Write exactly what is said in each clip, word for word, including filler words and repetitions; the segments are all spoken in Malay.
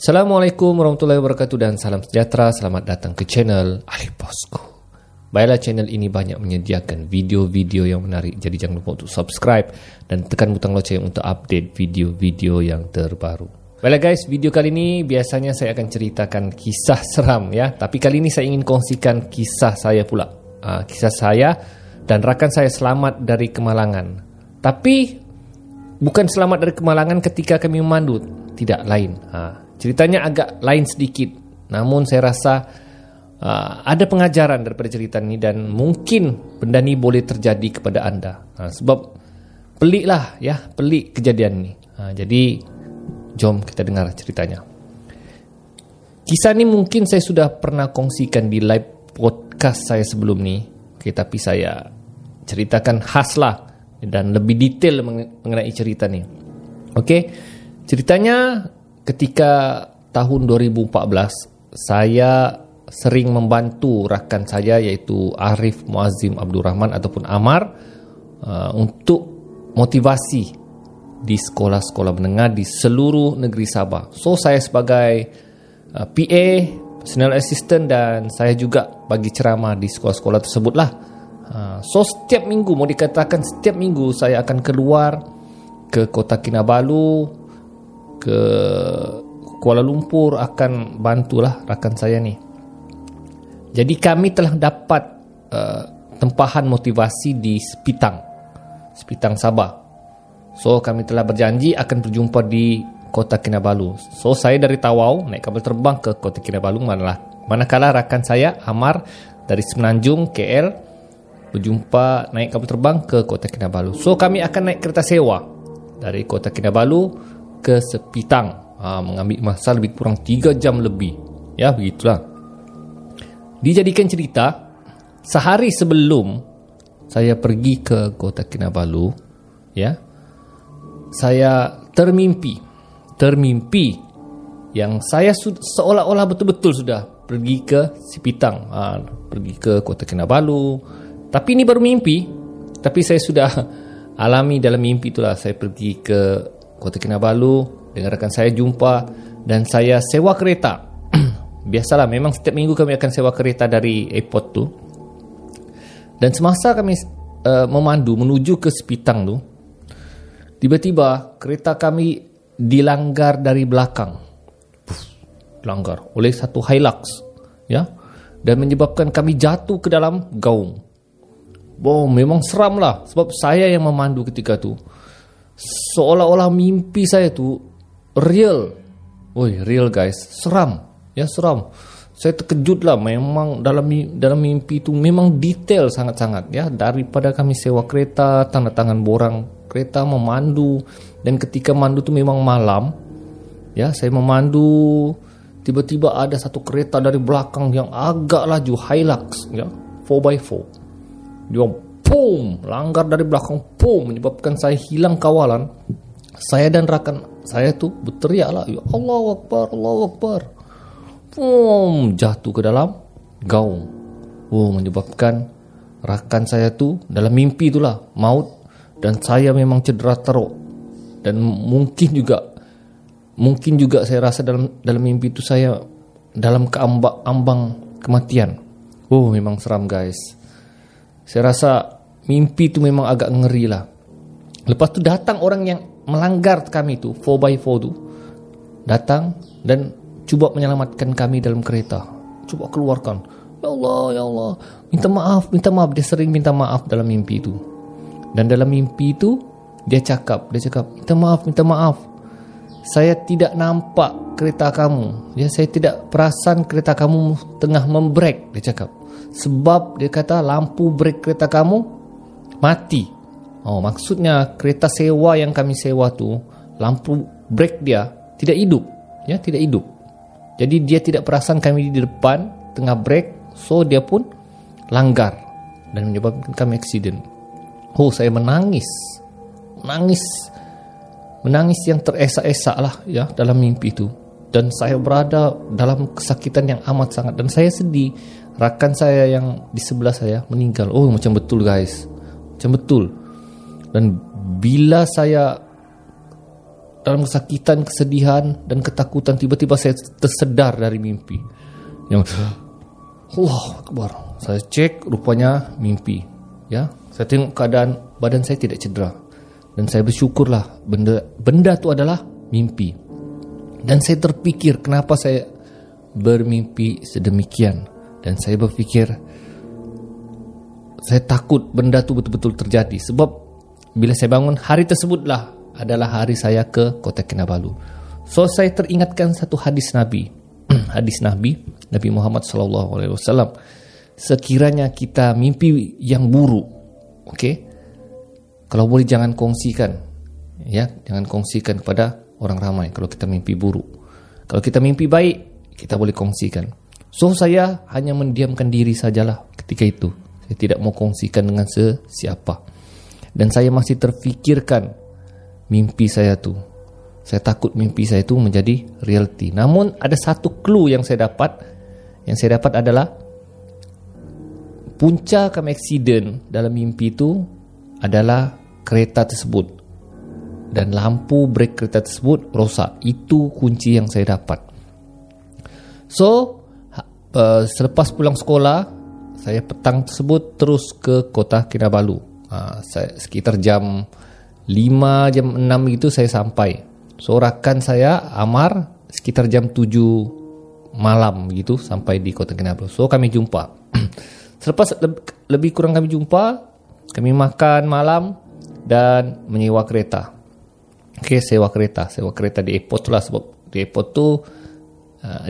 Assalamualaikum warahmatullahi wabarakatuh dan salam sejahtera. Selamat datang ke channel Ali Bosku. Baiklah, channel ini banyak menyediakan video-video yang menarik, jadi jangan lupa untuk subscribe dan tekan butang loceng untuk update video-video yang terbaru. Baiklah guys, video kali ini biasanya saya akan ceritakan kisah seram ya, tapi kali ini saya ingin kongsikan kisah saya pula. Uh, kisah saya dan rakan saya selamat dari kemalangan. Tapi bukan selamat dari kemalangan ketika kami memandu, tidak lain. Uh, ceritanya agak lain sedikit, namun saya rasa Uh, ada pengajaran daripada cerita ini dan mungkin benda ni boleh terjadi kepada anda. Ha, sebab peliklah ya, pelik kejadian ni. Ha, jadi jom kita dengar ceritanya. Kisah ni mungkin saya sudah pernah kongsikan di live podcast saya sebelum ni. Okay, tapi saya ceritakan khas lah dan lebih detail mengenai cerita ni. Okay, ceritanya ketika tahun dua ribu empat belas saya sering membantu rakan saya iaitu Arif Muazzam Abdul Rahman ataupun Amar uh, untuk motivasi di sekolah-sekolah menengah di seluruh negeri Sabah. So saya sebagai uh, P A, personal assistant, dan saya juga bagi ceramah di sekolah-sekolah tersebutlah. Uh, so setiap minggu, mau dikatakan setiap minggu saya akan keluar ke Kota Kinabalu, ke Kuala Lumpur, akan bantulah rakan saya ni. Jadi kami telah dapat uh, tempahan motivasi di Sepitang, Sepitang Sabah. So kami telah berjanji akan berjumpa di Kota Kinabalu. So saya dari Tawau naik kapal terbang ke Kota Kinabalu, manalah, manakala rakan saya Amar dari Semenanjung K L berjumpa naik kapal terbang ke Kota Kinabalu. So kami akan naik kereta sewa dari Kota Kinabalu ke Sepitang, ha, mengambil masa lebih kurang tiga jam lebih. Ya begitulah. Dijadikan cerita, sehari sebelum saya pergi ke Kota Kinabalu, ya, saya termimpi, termimpi yang saya su- seolah-olah betul-betul sudah pergi ke Sepitang, ha, pergi ke Kota Kinabalu. Tapi ini baru mimpi, tapi saya sudah alami dalam mimpi itulah. Saya pergi ke Kota Kinabalu, dengan rakan saya jumpa dan saya sewa kereta. Biasalah, memang setiap minggu kami akan sewa kereta dari airport tu. Dan semasa kami uh, memandu menuju ke Sepitang tu, tiba-tiba kereta kami dilanggar dari belakang. Puff, dilanggar oleh satu Hilux, ya, dan menyebabkan kami jatuh ke dalam gaung. Wow, memang seram lah. Sebab saya yang memandu ketika tu, seolah-olah mimpi saya tu real. Oi, real guys, seram. Ya, seram. Saya terkejut lah. Memang dalam dalam mimpi itu memang detail sangat-sangat ya. Daripada kami sewa kereta, tanda tangan borang kereta, memandu. Dan ketika mandu tu memang malam. Ya, saya memandu, tiba-tiba ada satu kereta dari belakang yang agak laju, Hilux ya, four by four. Dia boom, langgar dari belakang, boom, menyebabkan saya hilang kawalan. Saya dan rakan saya tu berteriak lah, ya Allahu Akbar, Allahu Akbar. Boom, jatuh ke dalam gaung. Oh, menyebabkan rakan saya tu dalam mimpi itulah maut, dan saya memang cedera teruk. Dan mungkin juga mungkin juga saya rasa dalam dalam mimpi itu saya dalam keambang ambang kematian. Oh, memang seram guys. Saya rasa mimpi itu memang agak ngeri lah. Lepas tu datang orang yang melanggar kami tu, four by four tu, datang dan cuba menyelamatkan kami dalam kereta. Cuba keluarkan. Ya Allah, ya Allah. Minta maaf, minta maaf. Dia sering minta maaf dalam mimpi itu. Dan dalam mimpi itu, dia cakap, dia cakap, minta maaf, minta maaf. Saya tidak nampak kereta kamu. Ya, saya tidak perasan kereta kamu tengah membrek, dia cakap. Sebab dia kata lampu brek kereta kamu mati. Oh, maksudnya kereta sewa yang kami sewa tu, lampu brek dia tidak hidup. Ya, tidak hidup. Jadi dia tidak perasan kami di depan tengah break, so dia pun langgar dan menyebabkan kami aksiden. Oh, saya menangis, menangis, menangis yang teresak-esak lah ya dalam mimpi itu. Dan saya berada dalam kesakitan yang amat sangat dan saya sedih. Rakan saya yang di sebelah saya meninggal. Oh, macam betul guys, macam betul. Dan bila saya dalam kesakitan, kesedihan dan ketakutan, tiba-tiba saya tersedar dari mimpi. Yang Allah Akbar. Saya cek, rupanya mimpi. Ya, saya tengok keadaan badan saya tidak cedera dan saya bersyukurlah benda benda itu adalah mimpi. Dan saya terfikir kenapa saya bermimpi sedemikian, dan saya berfikir saya takut benda itu betul-betul terjadi, sebab bila saya bangun hari tersebutlah adalah hari saya ke Kota Kinabalu. So saya teringatkan satu hadis Nabi. Hadis Nabi Nabi Muhammad sallallahu alaihi wasallam, sekiranya kita mimpi yang buruk, okey, kalau boleh jangan kongsikan, ya, jangan kongsikan kepada orang ramai kalau kita mimpi buruk. Kalau kita mimpi baik, kita boleh kongsikan. So saya hanya mendiamkan diri sajalah ketika itu. Saya tidak mau kongsikan dengan sesiapa. Dan saya masih terfikirkan mimpi saya tu. Saya takut mimpi saya tu menjadi realiti. Namun ada satu clue yang saya dapat. Yang saya dapat adalah punca kami aksiden dalam mimpi itu adalah kereta tersebut. Dan lampu brek kereta tersebut rosak. Itu kunci yang saya dapat. So, uh, selepas pulang sekolah, saya petang tersebut terus ke Kota Kinabalu. Uh, saya, sekitar jam lima, jam enam itu saya sampai. So, rakan saya, Amar, sekitar jam tujuh malam gitu sampai di Kota Kinabalu. So, kami jumpa. Selepas lebih kurang kami jumpa, kami makan malam dan menyewa kereta. Okey, sewa kereta. Sewa kereta di airport tu lah, sebab di airport tu uh,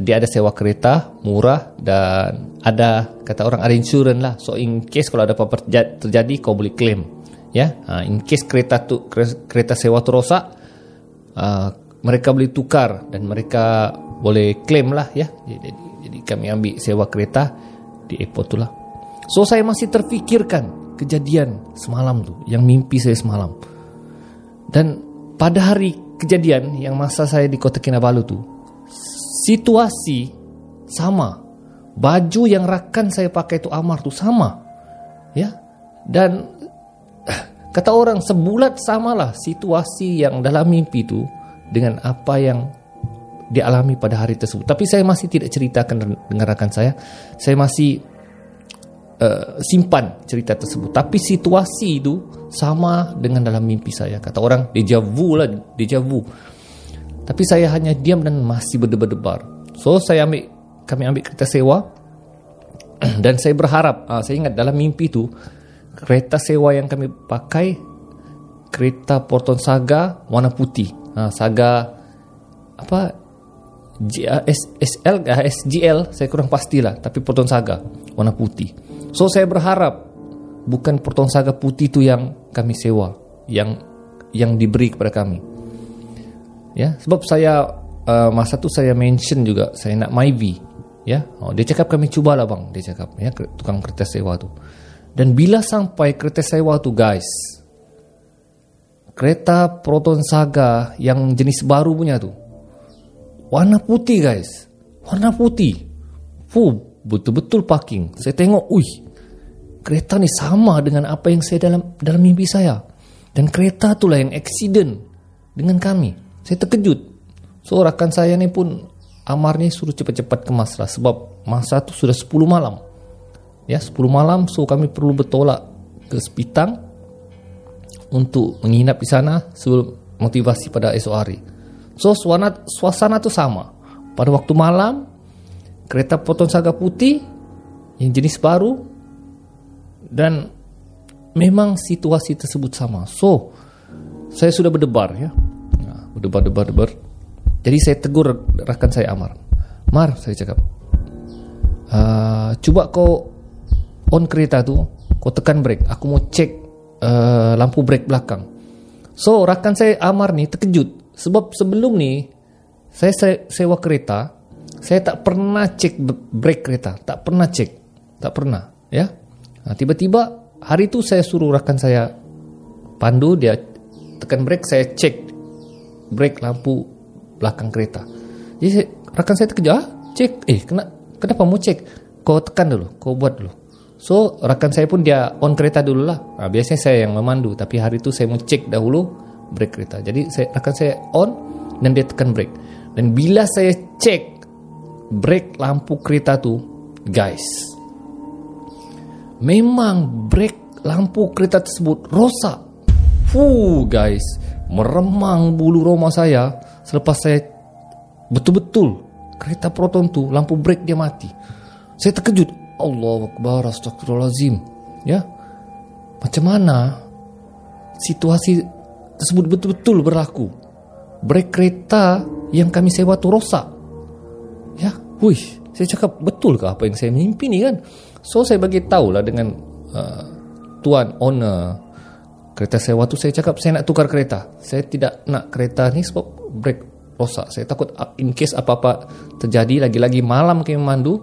dia ada sewa kereta murah dan ada, kata orang, ada insurans lah. So in case kalau ada apa-apa terjadi, kau boleh claim. Ya, uh, in case kereta tu kereta sewa tu rosak, uh, mereka boleh tukar dan mereka boleh claim lah, ya. Jadi, jadi kami ambil sewa kereta di airport tu lah. So saya masih terfikirkan kejadian semalam tu, yang mimpi saya semalam. Dan pada hari kejadian yang masa saya di Kota Kinabalu tu, situasi sama. Baju yang rakan saya pakai tu, Amar tu, sama. Ya. Dan kata orang sebulat samalah situasi yang dalam mimpi tu dengan apa yang dialami pada hari tersebut. Tapi saya masih tidak ceritakan dengan rakan saya. Saya masih Uh, simpan cerita tersebut. Tapi situasi itu sama dengan dalam mimpi saya. Kata orang deja vu lah, deja vu. Tapi saya hanya diam dan masih berdebar-debar. So saya ambil, kami ambil kereta sewa dan saya berharap, uh, saya ingat dalam mimpi itu kereta sewa yang kami pakai kereta Proton Saga warna putih, uh, Saga apa G S L, S G L, saya kurang pastilah, tapi Proton Saga warna putih. So saya berharap bukan Proton Saga putih itu yang kami sewa, yang yang diberi kepada kami. Ya, sebab saya uh, masa tu saya mention juga saya nak Myvi, ya. Oh, dia cakap kami cubalah bang, dia cakap, ya, tukang kereta sewa tu. Dan bila sampai kereta sewa tu, guys, kereta Proton Saga yang jenis baru punya tu, warna putih, guys. Warna putih. Fuh, betul-betul parking. Saya tengok, uih, kereta ni sama dengan apa yang saya dalam dalam mimpi saya. Dan kereta itulah yang aksiden dengan kami. Saya terkejut. So rakan saya ni pun, Amar ni, suruh cepat-cepat kemas lah, sebab masa tu sudah sepuluh malam. Ya, sepuluh malam. So kami perlu bertolak ke Sepitang untuk menginap di sana sebelum motivasi pada esok hari. So suasana, suasana tu sama. Pada waktu malam, kereta Proton Saga putih yang jenis baru, dan memang situasi tersebut sama. So saya sudah berdebar, ya, berdebar-debar-debar. Jadi saya tegur rakan saya, Amar. Mar, saya cakap, uh, cuba kau on kereta tu, kau tekan brake. Aku mau cek uh, lampu brake belakang. So rakan saya, Amar ni, terkejut, sebab sebelum ni saya sewa kereta, saya tak pernah cek brake kereta, tak pernah cek, tak pernah, ya. Nah, tiba-tiba hari tu saya suruh rakan saya pandu, dia tekan brake, saya cek brake lampu belakang kereta. Jadi saya, rakan saya terkejut, ah, cek, eh, kena, kenapa mau cek? Kau tekan dulu, kau buat dulu. So rakan saya pun dia on kereta dululah. Nah, biasanya saya yang memandu, tapi hari tu saya mau cek dahulu brake kereta. Jadi saya akan saya on dan dia tekan brake. Dan bila saya cek brake lampu kereta tu, guys, memang brake lampu kereta tersebut rosak. Fuh guys, meremang bulu roma saya selepas saya betul-betul kereta Proton tu lampu brake dia mati. Saya terkejut. Allahu Akbar, astagfirullahalazim. Ya. Macam mana situasi tersebut betul-betul berlaku? Brake kereta yang kami sewa tu rosak. Ya, wuih, saya cakap betul ke apa yang saya mimpi ni kan? So saya bagi tahulah dengan uh, tuan owner kereta sewa tu. Saya cakap saya nak tukar kereta, saya tidak nak kereta ni sebab brake rosak, saya takut in case apa-apa terjadi, lagi-lagi malam kami mandu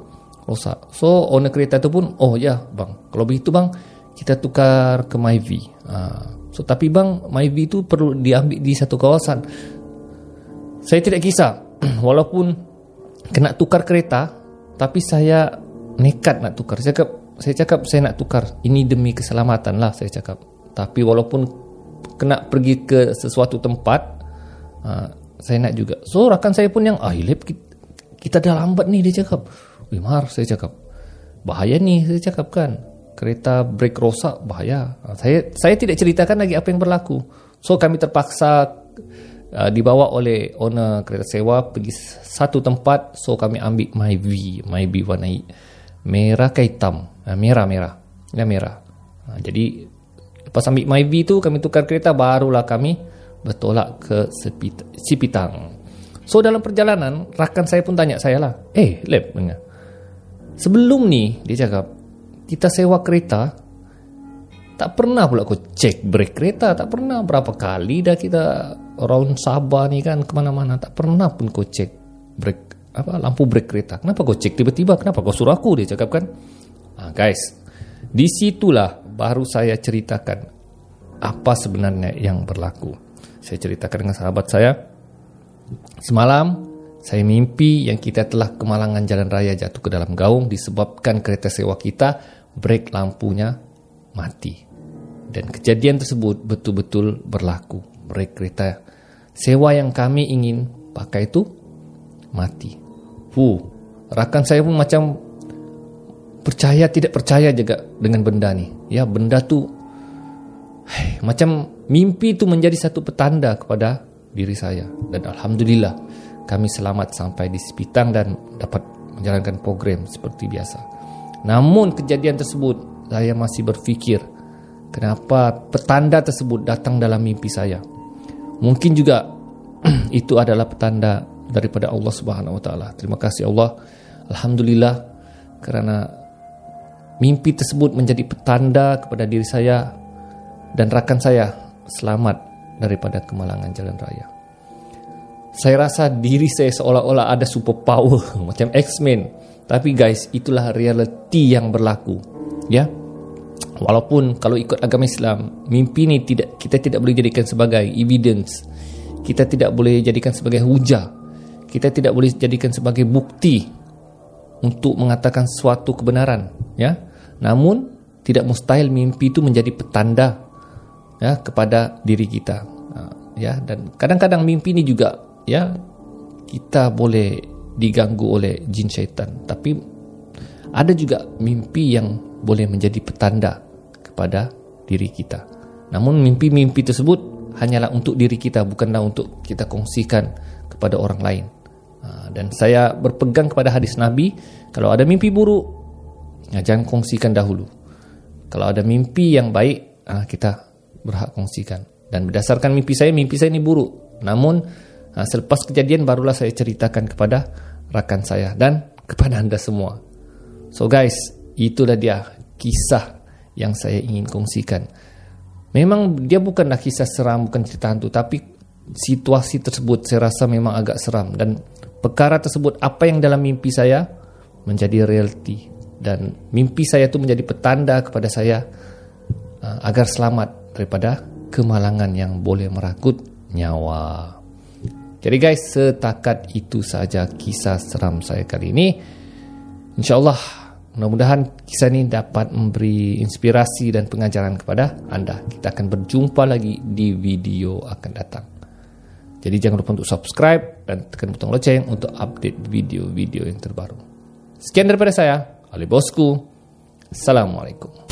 rosak. So owner kereta tu pun, oh ya bang, kalau begitu bang kita tukar ke Myvi. ha. So tapi bang, Myvi tu perlu diambil di satu kawasan. Saya tidak kisah walaupun kena tukar kereta, tapi saya nekat nak tukar. Saya cakap, saya cakap saya nak tukar, ini demi keselamatan lah saya cakap. Tapi walaupun kena pergi ke sesuatu tempat, uh, saya nak juga. So rakan saya pun yang, ah Hilip, kita, kita dah lambat ni, dia cakap. Wih Mar, saya cakap, bahaya ni, saya cakap kan, kereta brake rosak, bahaya. uh, Saya saya tidak ceritakan lagi apa yang berlaku. So kami terpaksa uh, dibawa oleh owner kereta sewa pergi satu tempat. So kami ambil Myvi, Myvi warna merah ke hitam, uh, merah-merah, ya merah. uh, Jadi lepas ambil Myvi tu, kami tukar kereta, barulah kami bertolak ke Sepitang. So dalam perjalanan, rakan saya pun tanya saya lah, eh Lep, dengar, sebelum ni dia cakap kita sewa kereta, tak pernah pula kau cek brake kereta, tak pernah. Berapa kali dah kita round Sabah ni kan, kemana-mana, tak pernah pun kau cek brake, apa, lampu brake kereta. Kenapa kau cek tiba-tiba, kenapa kau suruh aku, dia cakap kan. Ah, guys, di situlah baru saya ceritakan apa sebenarnya yang berlaku. Saya ceritakan dengan sahabat saya, semalam saya mimpi yang kita telah kemalangan jalan raya, jatuh ke dalam gaung disebabkan kereta sewa kita brake lampunya mati. Dan kejadian tersebut betul-betul berlaku. Brake kereta sewa yang kami ingin pakai itu mati. Fuh, rakan saya pun macam percaya tidak percaya juga dengan benda ni. Ya, benda tu hey, macam mimpi tu menjadi satu petanda kepada diri saya. Dan alhamdulillah kami selamat sampai di Sepitang dan dapat menjalankan program seperti biasa. Namun kejadian tersebut, saya masih berfikir kenapa petanda tersebut datang dalam mimpi saya. Mungkin juga itu adalah petanda daripada Allah Subhanahu Wa Taala. Terima kasih Allah, alhamdulillah, kerana mimpi tersebut menjadi petanda kepada diri saya dan rakan saya selamat daripada kemalangan jalan raya. Saya rasa diri saya seolah-olah ada superpower macam X-Men. Tapi guys, itulah realiti yang berlaku. Ya, walaupun kalau ikut agama Islam, mimpi ni tidak, kita tidak boleh jadikan sebagai evidence, kita tidak boleh jadikan sebagai hujah, kita tidak boleh jadikan sebagai bukti untuk mengatakan suatu kebenaran. Ya, namun tidak mustahil mimpi itu menjadi petanda ya kepada diri kita. Ya, dan kadang-kadang mimpi ini juga ya kita boleh diganggu oleh jin syaitan, tapi ada juga mimpi yang boleh menjadi petanda kepada diri kita. Namun mimpi-mimpi tersebut hanyalah untuk diri kita, bukanlah untuk kita kongsikan kepada orang lain. Dan saya berpegang kepada hadis Nabi, kalau ada mimpi buruk, ya, jangan kongsikan dahulu. Kalau ada mimpi yang baik, ah, kita berhak kongsikan. Dan berdasarkan mimpi saya, mimpi saya ini buruk. Namun ah, selepas kejadian barulah saya ceritakan kepada rakan saya dan kepada anda semua. So guys, itulah dia kisah yang saya ingin kongsikan. Memang dia bukanlah kisah seram, bukan cerita hantu, tapi situasi tersebut saya rasa memang agak seram. Dan perkara tersebut, apa yang dalam mimpi saya, menjadi realiti. Dan mimpi saya itu menjadi petanda kepada saya uh, agar selamat daripada kemalangan yang boleh merakut nyawa. Jadi guys, setakat itu saja kisah seram saya kali ini. InsyaAllah Mudah-mudahan kisah ini dapat memberi inspirasi dan pengajaran kepada anda. Kita akan berjumpa lagi di video akan datang. Jadi jangan lupa untuk subscribe dan tekan butang loceng untuk update video-video yang terbaru. Sekian daripada saya, Ali Bosku. Assalamualaikum.